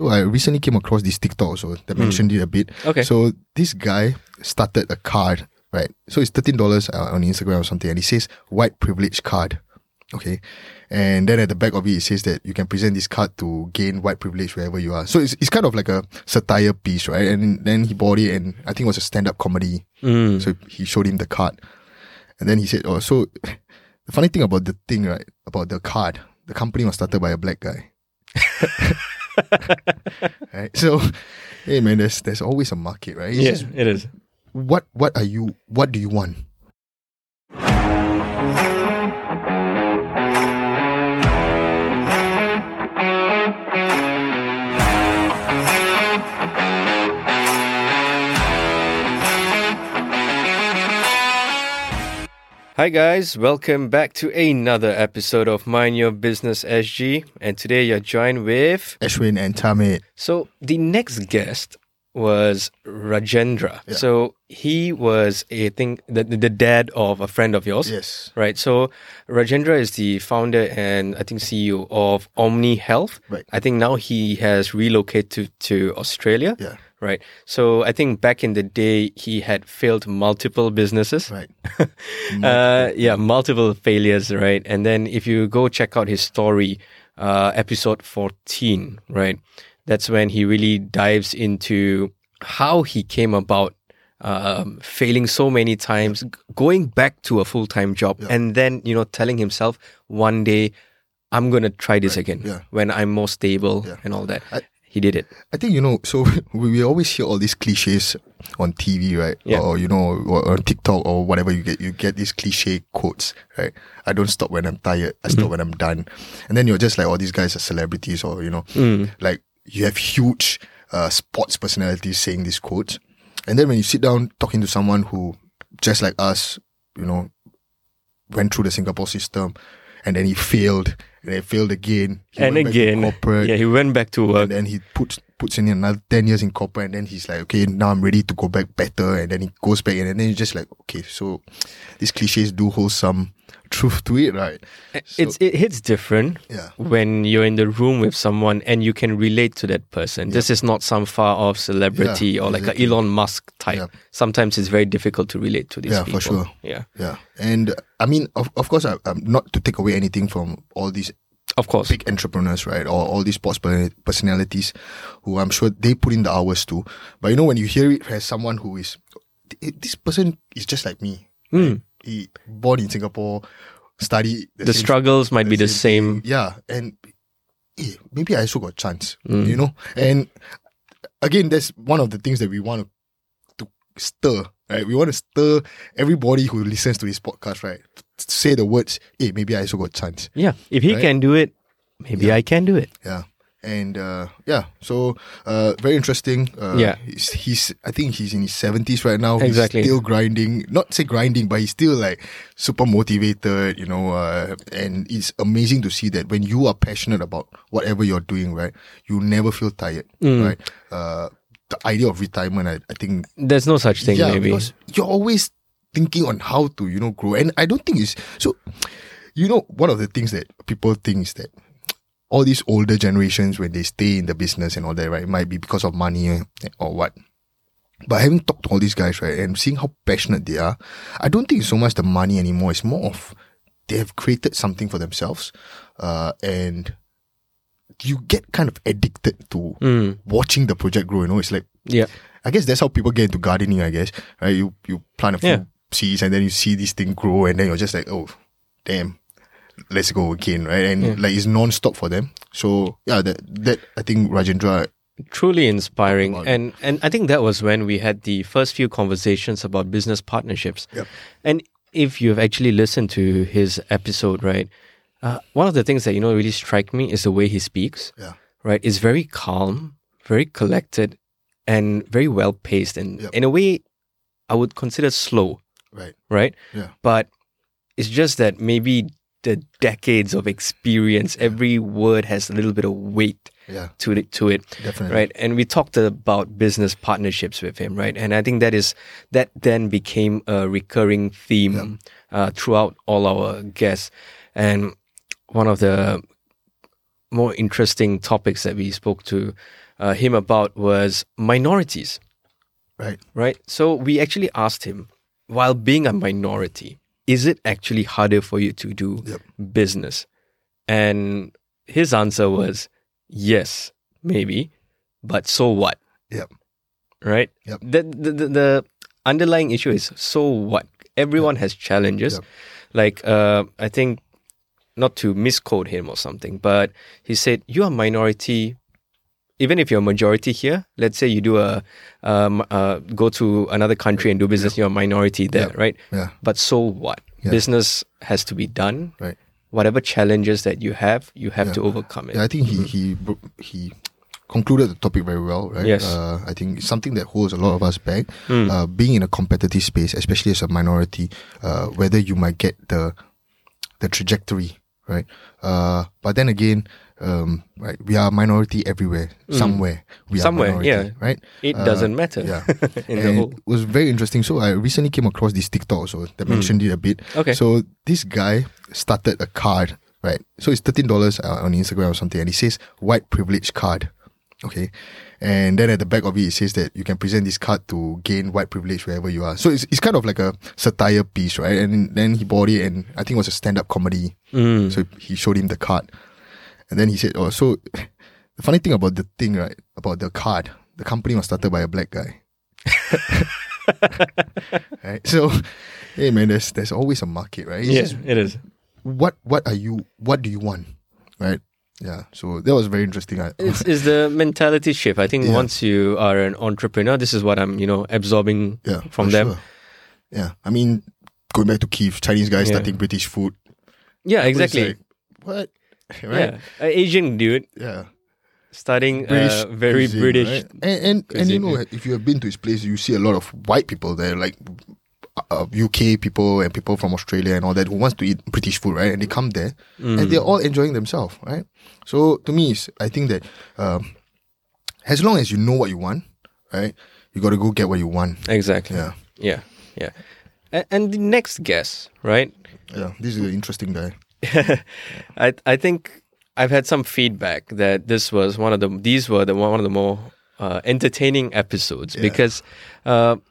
So I recently came across this TikTok also that mentioned it a bit. Okay. So this guy started a card, right? So it's $13 on Instagram or something, and it says white privilege card. Okay. And then at the back of it, it says that you can present this card to gain white privilege wherever you are. So it's kind of like a satire piece, right? And then he bought it, and I think it was a stand-up comedy. Mm. So he showed him the card. And then he said, oh, so the funny thing about the thing, right, about the card, the company was started by a black guy. Right? So, hey man, there's always a market, right? Yes, yeah, it is. What do you want? Hi guys, welcome back to another episode of Mind Your Business SG, and today you're joined with Ashwin and Tahmid. So the next guest was Rajendra. Yeah. So he was the dad of a friend of yours. Yes. Right. So Rajendra is the founder and I think CEO of Omni Health. Right. I think now he has relocated to Australia. Yeah. Right. So I think back in the day, he had failed multiple businesses. Right. Multiple failures, right? And then if you go check out his story, episode 14, right? That's when he really dives into how he came about failing so many times, going back to a full-time job, and then, telling himself one day, I'm going to try this again when I'm more stable and all that. He did it. I think, so we always hear all these cliches on TV, right? Yeah. Or on TikTok or whatever, you get these cliche quotes, right? I don't stop when I'm tired. I stop when I'm done. And then you're just like, these guys are celebrities or, like you have huge sports personalities saying these quotes. And then when you sit down talking to someone who, just like us, went through the Singapore system and then he failed. And he failed again. He went back to corporate. Yeah, he went back to work. And then he puts in another 10 years in corporate, and then he's like, okay, now I'm ready to go back better. And then he goes back in, and then you're just like, okay, so these cliches do hold some truth to it, right? It hits different when you're in the room with someone and you can relate to that person. Yeah. This is not some far-off celebrity or like an Elon Musk type. Yeah. Sometimes it's very difficult to relate to these people. Yeah, for sure. Yeah. And I mean, of course, I'm not to take away anything from all these big entrepreneurs, right? Or all these sports personalities who I'm sure they put in the hours too. But when you hear it as someone who is, this person is just like me. Mm. Right? He born in Singapore, study the struggles might be the same. Yeah, and maybe I also got a chance, And again, that's one of the things that we want to stir, right? We want to stir everybody who listens to this podcast, right? Say the words, maybe I also got a chance. Yeah, if he can do it, maybe I can do it. Yeah. And so very interesting. I think he's in his 70s right now. Exactly. He's still grinding. Not say grinding, but he's still like super motivated, and it's amazing to see that when you are passionate about whatever you're doing, right, you never feel tired, right? The idea of retirement, I think... There's no such thing, maybe. Because you're always thinking on how to, grow. And I don't think it's... So, one of the things that people think is that all these older generations, when they stay in the business and all that, right, it might be because of money or what. But having talked to all these guys, right, and seeing how passionate they are, I don't think it's so much the money anymore. It's more of they have created something for themselves, and you get kind of addicted to watching the project grow. It's like, I guess that's how people get into gardening. I guess, right? You plant a few seeds and then you see this thing grow, and then you're just like, oh, damn. Let's go again, right? And like it's non-stop for them. So that I think Rajendra truly inspiring, and I think that was when we had the first few conversations about business partnerships. Yep. And if you have actually listened to his episode, right, one of the things that really strike me is the way he speaks. Yeah. Right, it's very calm, very collected, and very well paced, and in a way, I would consider slow. Right. Right. Yeah. But it's just that maybe the decades of experience, every word has a little bit of weight to it, definitely. Right? And we talked about business partnerships with him, right? And I think that then became a recurring theme throughout all our guests. And one of the more interesting topics that we spoke to him about was minorities. Right. So we actually asked him, while being a minority, is it actually harder for you to do business? And his answer was, yes, maybe, but so what? Right? The underlying issue is, so what? Everyone has challenges. Like, I think, not to misquote him or something, but he said, you're a minority, even if you're a majority here. Let's say you do go to another country and do business, you're a minority there, right? But so what? Business has to be done. Right. Whatever challenges that you have to overcome it. Yeah, I think he concluded the topic very well, right? Yes. I think it's something that holds a lot of us back. Being in a competitive space, especially as a minority, whether you might get the trajectory, right? But then again, right, we are a minority everywhere, somewhere. Right? It doesn't matter. It was very interesting. So I recently came across this TikTok also that mentioned it a bit. Okay. So this guy started a card, right? So it's $13 on Instagram or something, and it says white privilege card. Okay. And then at the back of it, it says that you can present this card to gain white privilege wherever you are. So it's kind of like a satire piece, right? And then he bought it, and I think it was a stand-up comedy. So he showed him the card. And then he said, oh, so the funny thing about the thing, right, about the card, the company was started by a black guy. Right? So, hey man, there's always a market, right? Yes, it is. What do you want, right? Yeah, so that was very interesting. It's the mentality shift. I think once you are an entrepreneur, this is what I'm, absorbing from them. Sure. Yeah, I mean, going back to Kiev, Chinese guys starting British food. Yeah, exactly. Like, what? Right? Yeah, an Asian dude. Yeah, starting British very cuisine, British. Right? And if you have been to his place, you see a lot of white people there, like UK people and people from Australia and all that, who wants to eat British food, right? And they come there, and they're all enjoying themselves, right? So to me, I think that as long as you know what you want, right, you got to go get what you want. Exactly. Yeah. And the next guest, right? Yeah, this is an interesting guy. I think I've had some feedback that this was one of the more entertaining episodes because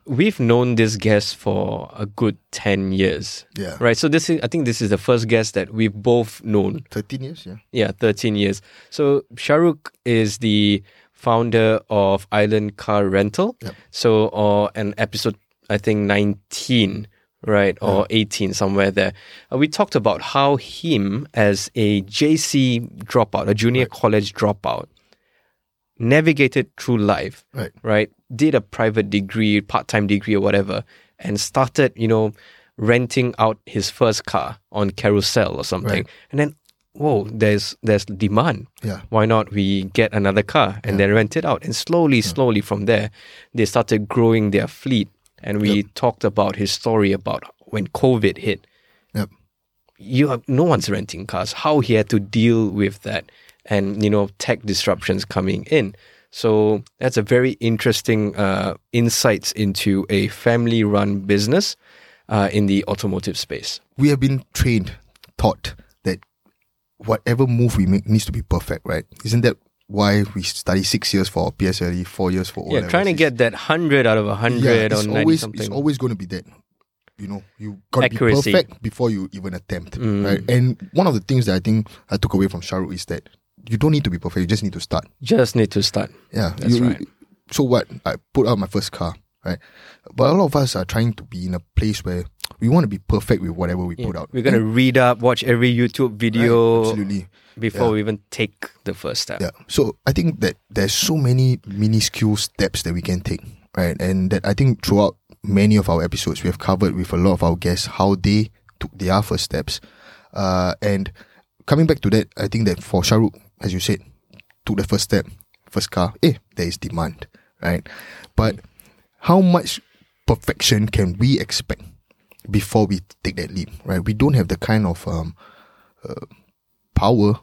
we've known this guest for a good 10 years. Yeah. Right. So this is the first guest that we've both known. 13 years, yeah. Yeah, 13 years. So Shah Rukh is the founder of Island Car Rental. Yep. So an episode, I think 19. Right, or 18, somewhere there. We talked about how him, as a JC dropout, a junior college dropout, navigated through life, right? Did a private degree, part-time degree or whatever, and started, renting out his first car on Carousel or something. Right. And then, whoa, there's demand. Yeah. Why not we get another car and then rent it out? And slowly from there, they started growing their fleet. And we talked about his story about when COVID hit. Yep. No one's renting cars. How he had to deal with that, and tech disruptions coming in. So that's a very interesting insights into a family-run business in the automotive space. We have been taught that whatever move we make needs to be perfect, right? Isn't that why we study 6 years for PSLE, 4 years for O-levels? Yeah, trying to get that 100 out of 100 or 90 something. It's always going to be that. You got to be perfect before you even attempt. Right? And one of the things that I think I took away from Shah Rukh is that you don't need to be perfect. You just need to start. Yeah. That's right. So what? I put out my first car, right? But a lot of us are trying to be in a place where we want to be perfect with whatever we put out. We're going to read up, watch every YouTube video. Right? Absolutely. Before we even take the first step. Yeah. So I think that there's so many minuscule steps that we can take, right? And that I think throughout many of our episodes, we have covered with a lot of our guests how they took their first steps. And coming back to that, I think that for Shah Rukh, as you said, took the first step, first car, there is demand, right? But how much perfection can we expect before we take that leap, right? We don't have the kind of power.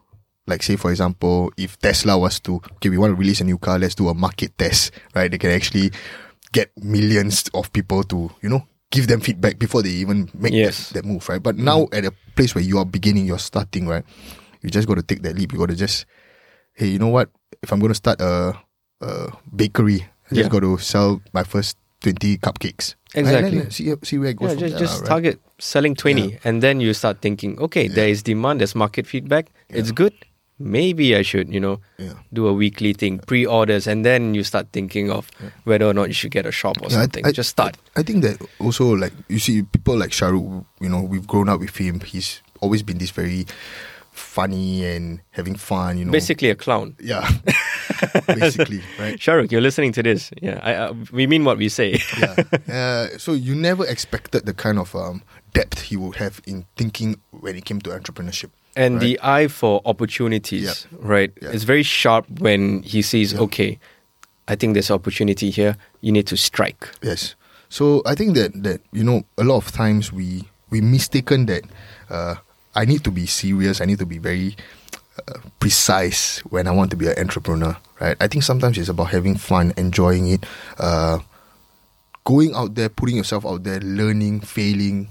Like, say, for example, if Tesla was to, we want to release a new car, let's do a market test, right? They can actually get millions of people to, give them feedback before they even make that move, right? But now at a place where you are beginning, you're starting, right? You just got to take that leap. You got to just, hey, you know what? If I'm going to start a bakery. I just got to sell my first 20 cupcakes. Exactly. And see where it goes. Just target selling 20, and then you start thinking, okay, there is demand, there's market feedback, it's good. Maybe I should, do a weekly thing, pre-orders, and then you start thinking of whether or not you should get a shop or something. Just start. I think that also, like, you see, people like Shah Rukh, we've grown up with him. He's always been this very funny and having fun, Basically a clown. Yeah. Basically, right? Shah Rukh, you're listening to this. Yeah, we mean what we say. So you never expected the kind of depth he would have in thinking when it came to entrepreneurship. And the eye for opportunities, right? Yeah. It's very sharp when he sees, okay, I think there's opportunity here. You need to strike. Yes. So I think that a lot of times we mistaken that I need to be serious. I need to be very precise when I want to be an entrepreneur, right? I think sometimes it's about having fun, enjoying it, going out there, putting yourself out there, learning, failing,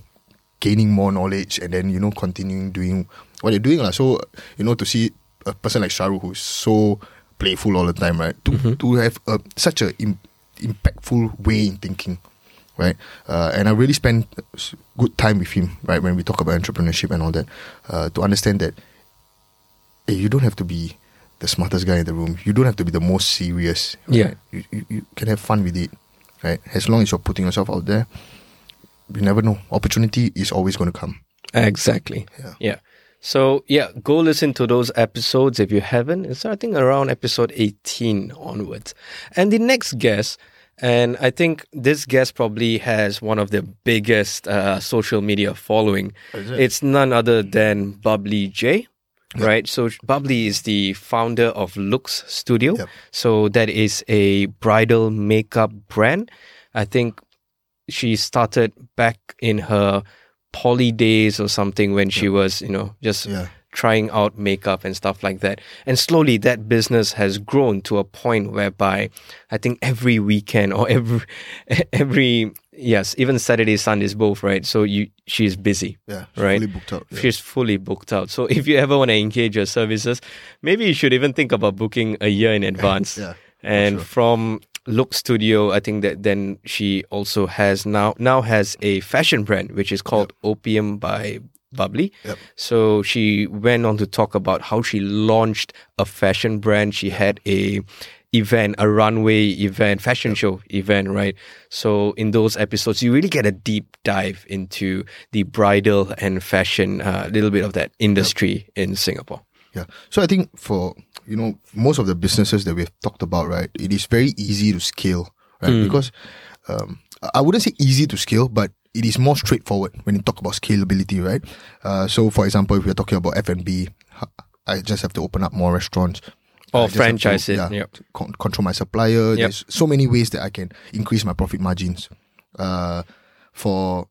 gaining more knowledge, and then, continuing doing what they're doing. So, to see a person like Shah Rukh who's so playful all the time, right? To have such an impactful way in thinking, right? And I really spend good time with him, right? When we talk about entrepreneurship and all that, to understand that you don't have to be the smartest guy in the room. You don't have to be the most serious. Right? Yeah. You can have fun with it, right? As long as you're putting yourself out there, you never know. Opportunity is always going to come. Exactly. Yeah. So, go listen to those episodes if you haven't. It's, I think, around episode 18 onwards. And the next guest, and I think this guest probably has one of the biggest social media following. It's none other than Bubbly J, right? So, Bubbly is the founder of Looks Studio. Yep. So, that is a bridal makeup brand. I think she started back in her poly days or something when she was, just trying out makeup and stuff like that. And slowly that business has grown to a point whereby I think every weekend or even Saturday, Sundays, both, right? So she's busy, right? Fully booked out. Yeah. She's fully booked out. So if you ever want to engage your services, maybe you should even think about booking a year in advance. And from Look Studio, I think that then she also has now has a fashion brand which is called Opium by Bubbly. So she went on to talk about how she launched a fashion brand. She had a event, a runway event, fashion show event, right? So in those episodes, you really get a deep dive into the bridal and fashion, a little bit of that industry in Singapore. Yeah. So I think for, most of the businesses that we've talked about, right, it is very easy to scale, right? Because I wouldn't say easy to scale, but it is more straightforward when you talk about scalability, right? So for example, if we're talking about F&B, I just have to open up more restaurants. Or franchise it. Control my supplier. There's so many ways that I can increase my profit margins. For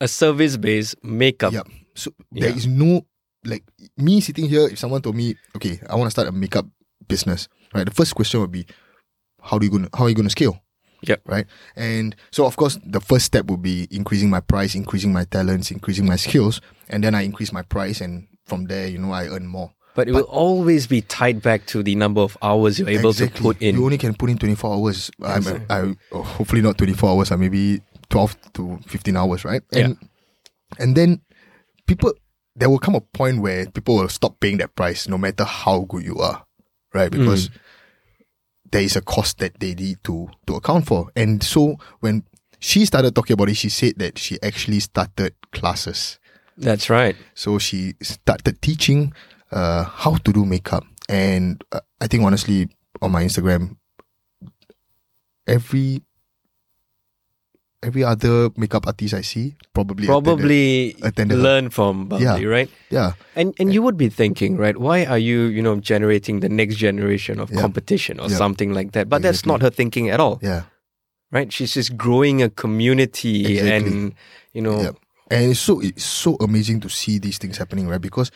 a service-based makeup. Yeah. So there is no... Like me sitting here, if someone told me, okay, I want to start a makeup business, right? The first question would be, how are you going to scale? Yeah. Right? And so, of course, the first step would be increasing my price, increasing my talents, increasing my skills. And then I increase my price and from there, I earn more. But it will always be tied back to the number of hours you're able to put in. You only can put in 24 hours. Exactly. Hopefully not 24 hours, or maybe 12 to 15 hours, right? And then people... There will come a point where people will stop paying that price no matter how good you are, right? Because there is a cost that they need to account for. And so when she started talking about it, she said that she actually started classes. That's right. So she started teaching how to do makeup. And I think honestly, on my Instagram, every other makeup artist I see probably learn from Bubbly, right? Yeah. And you would be thinking, right, why are you, generating the next generation of competition or something like that? But that's not her thinking at all. Yeah. Right? She's just growing a community and And it's so amazing to see these things happening, right? Because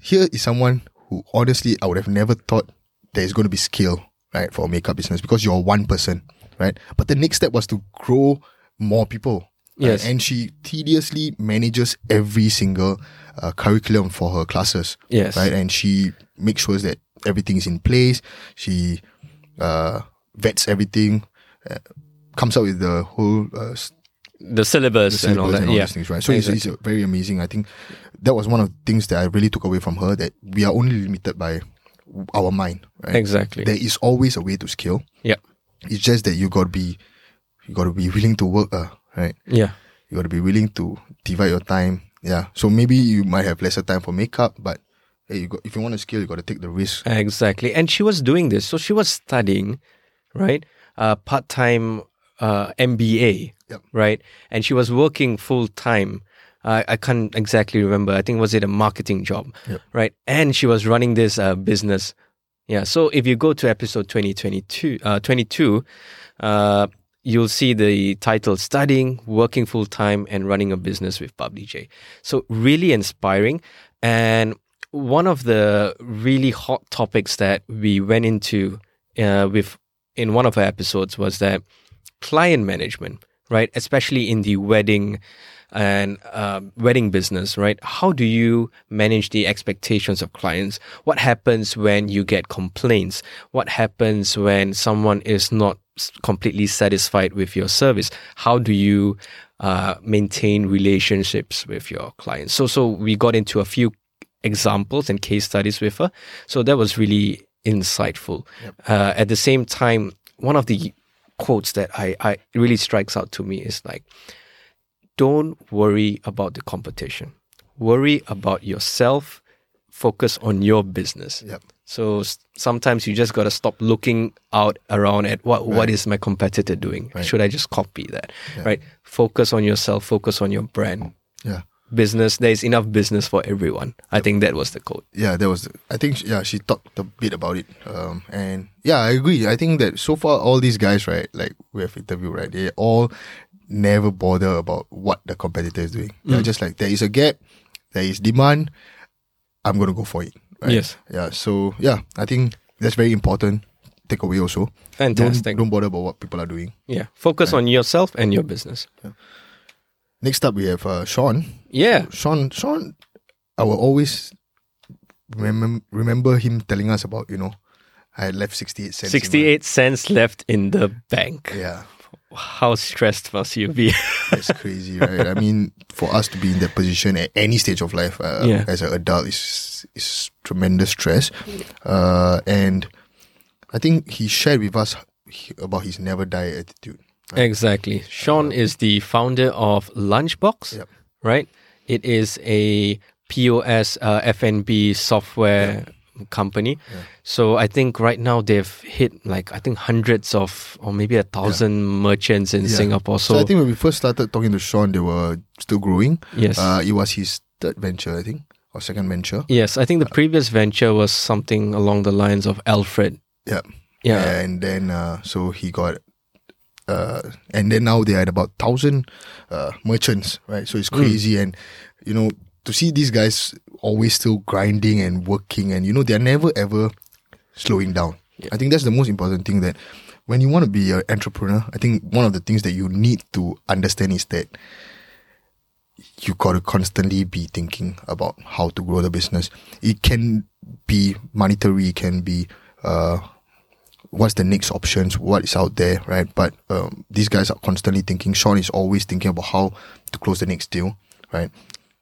here is someone who honestly I would have never thought there's going to be scale, right, for a makeup business because you're one person, right? But the next step was to grow more people. Yes. And she tediously manages every single curriculum for her classes. Yes. Right? And she makes sure that everything is in place. She vets everything, comes out with the whole the syllabus and all that. And all these things, right? So exactly. It's very amazing. I think that was one of the things that I really took away from her, that we are only limited by our mind, right? Exactly. There is always a way to scale. Yeah. It's just that you got to be willing to work, right? Yeah. You got to be willing to divide your time. Yeah. So maybe you might have lesser time for makeup, but hey, if you want to scale, you got to take the risk. Exactly. And she was doing this. So she was studying, right? Part-time MBA, yep. Right? And she was working full-time. I can't exactly remember. I think, was it a marketing job, yep. Right? And she was running this business. Yeah. So if you go to episode 22, you'll see the title, Studying, Working Full-Time and Running a Business with Bubbly J. So really inspiring. And one of the really hot topics that we went into in one of our episodes was that client management, right? Especially in the wedding and wedding business, right? How do you manage the expectations of clients? What happens when you get complaints? What happens when someone is not completely satisfied with your service? How do you maintain relationships with your clients? So we got into a few examples and case studies with her. So that was really insightful. Yep. At the same time, one of the quotes that I really strikes out to me is like, don't worry about the competition. Worry about yourself. Focus on your business. Yep. So sometimes you just got to stop looking out around at what is my competitor doing? Right. Should I just copy that? Yeah. Right? Focus on yourself. Focus on your brand. Yeah. Business. There is enough business for everyone. Yep. I think that was the quote. Yeah, that was. I think she talked a bit about it. And yeah, I agree. I think that so far all these guys, right, like we have interviewed, right, they all never bother about what the competitor is doing. They're just like, there is a gap, there is demand. I'm gonna go for it. Right? Yes. Yeah. So yeah, I think that's very important takeaway also. Fantastic. Don't bother about what people are doing. Yeah. Focus on yourself and your business. Yeah. Next up, we have Sean. Yeah. Sean, I will always remember him telling us about, I had left 68 cents. 68 cents left in the bank. Yeah. How stressed must you be? That's crazy, right? I mean, for us to be in that position at any stage of life as an adult is tremendous stress. And I think he shared with us about his never die attitude. Right? Exactly. Sean is the founder of Lunchbox, yep. Right? It is a POS F&B software company. Yeah. So I think right now they've hit hundreds of, or maybe 1,000 merchants in Singapore. So I think when we first started talking to Sean, they were still growing. Yes. It was his third venture, I think, or second venture. Yes, I think the previous venture was something along the lines of Alfred. Yeah. Yeah. And then so he got and then now they had about 1,000 merchants, right? So it's crazy. And to see these guys always still grinding and working, and they're never ever slowing down. Yeah. I think that's the most important thing, that when you want to be an entrepreneur, I think one of the things that you need to understand is that you got to constantly be thinking about how to grow the business. It can be monetary, it can be what's the next options, what is out there, right? But these guys are constantly thinking. Sean is always thinking about how to close the next deal, right?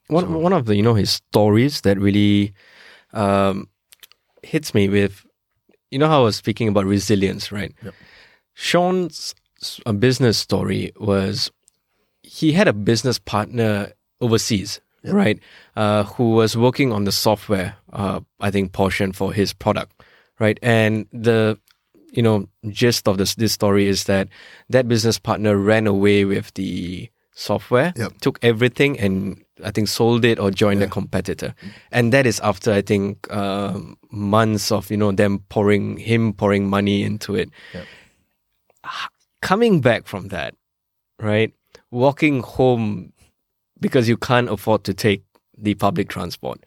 One of the his stories that really hits me with, how I was speaking about resilience, right? Yep. Sean's business story was, he had a business partner overseas, yep. Right? Who was working on the software, I think, portion for his product, right? And the gist of this story is that business partner ran away with the software, yep. Took everything, and I think sold it or joined a competitor. And that is after, I think, months of them pouring money into it. Yep. Coming back from that, right? Walking home because you can't afford to take the public transport.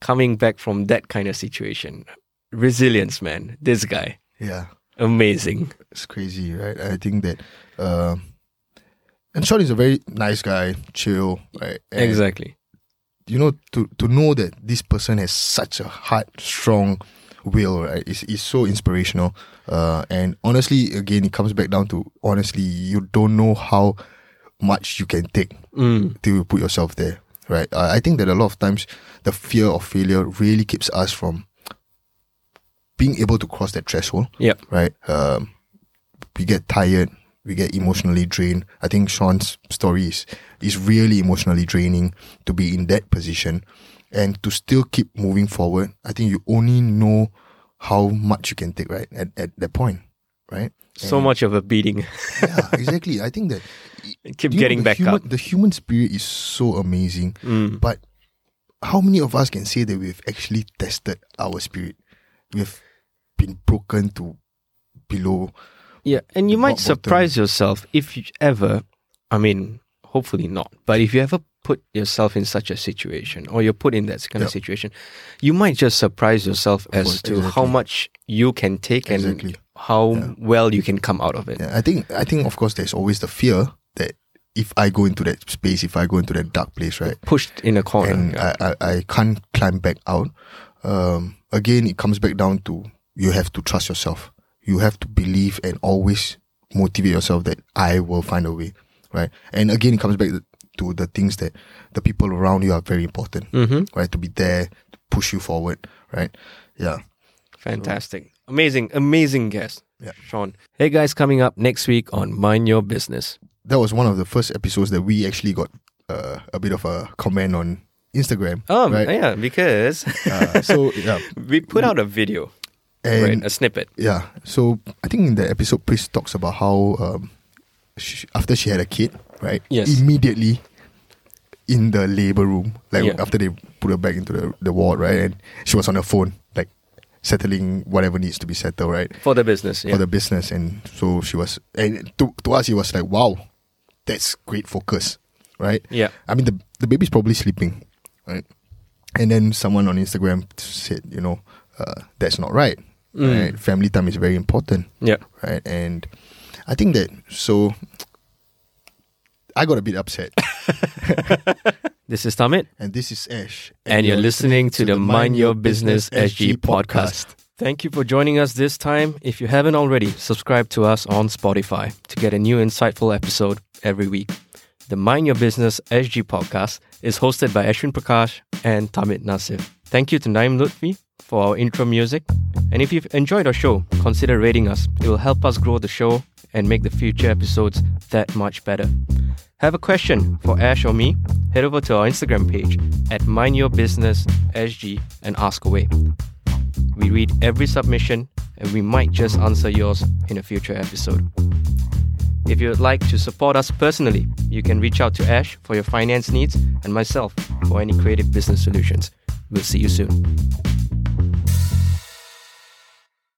Coming back from that kind of situation. Resilience, man. This guy. Yeah. Amazing. It's crazy, right? I think that... and Sean is a very nice guy, chill, right? And exactly. To know that this person has such a hard, strong will, right, is so inspirational. And honestly, again, it comes back down to, honestly, you don't know how much you can take till you put yourself there, right? I think that a lot of times the fear of failure really keeps us from being able to cross that threshold, yep, right? We get tired, we get emotionally drained. I think Sean's story is really emotionally draining to be in that position and to still keep moving forward. I think you only know how much you can take, right, at that point, right? And so much of a beating. Yeah, exactly. I think that keep getting back up. The human spirit is so amazing, but how many of us can say that we've actually tested our spirit? We've been broken to below. Yeah, and you might surprise yourself if you ever, I mean, hopefully not, but if you ever put yourself in such a situation, or you're put in that kind of situation, you might just surprise yourself as to how much you can take and how well you can come out of it. Yeah, I think of course there's always the fear that if I go into that space, if I go into that dark place, right? Pushed in a corner. And I can't climb back out. Again, it comes back down to you have to trust yourself. You have to believe and always motivate yourself that I will find a way, right? And again, it comes back to the things that the people around you are very important, right? To be there, to push you forward, right? Yeah. Fantastic. So, amazing guest, Sean. Hey guys, coming up next week on Mind Your Business. That was one of the first episodes that we actually got a bit of a comment on Instagram. Oh, right? Yeah, because we put out a video. And a snippet. Yeah. So I think in the episode, Pris talks about how after she had a kid, right? Yes. Immediately in the labor room, like after they put her back into the ward, right? And she was on her phone, like settling whatever needs to be settled, right? For the business. Yeah. For the business. And so she was, and to us, it was like, wow, that's great focus, right? Yeah. I mean, the baby's probably sleeping, right? And then someone on Instagram said, you know, that's not right. Right? Family time is very important. Yeah. Right. And I think that, so I got a bit upset. This is Tahmid. And this is Ash. And you're listening to the Mind Your Business SG podcast. Thank you for joining us this time. If you haven't already, subscribe to us on Spotify to get a new insightful episode every week. The Mind Your Business SG podcast is hosted by Ashwin Prakash and Tahmid Nasif. Thank you to Naim Lutfi for our intro music. And if you've enjoyed our show, consider rating us. It will help us grow the show and make the future episodes that much better. Have a question for Ash or me? Head over to our Instagram page at MindYourBusinessSG and ask away. We read every submission and we might just answer yours in a future episode. If you'd like to support us personally, you can reach out to Ash for your finance needs and myself for any creative business solutions. We'll see you soon.